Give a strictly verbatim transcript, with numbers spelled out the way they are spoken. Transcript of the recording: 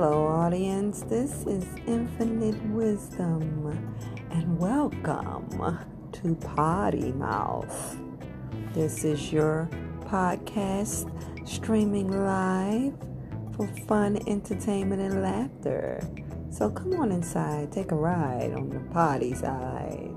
Hello, audience. This is Infinite Wisdom, and welcome to Potty Mouth. This is your podcast streaming live for fun, entertainment, and laughter. So come on inside, take a ride on the potty side.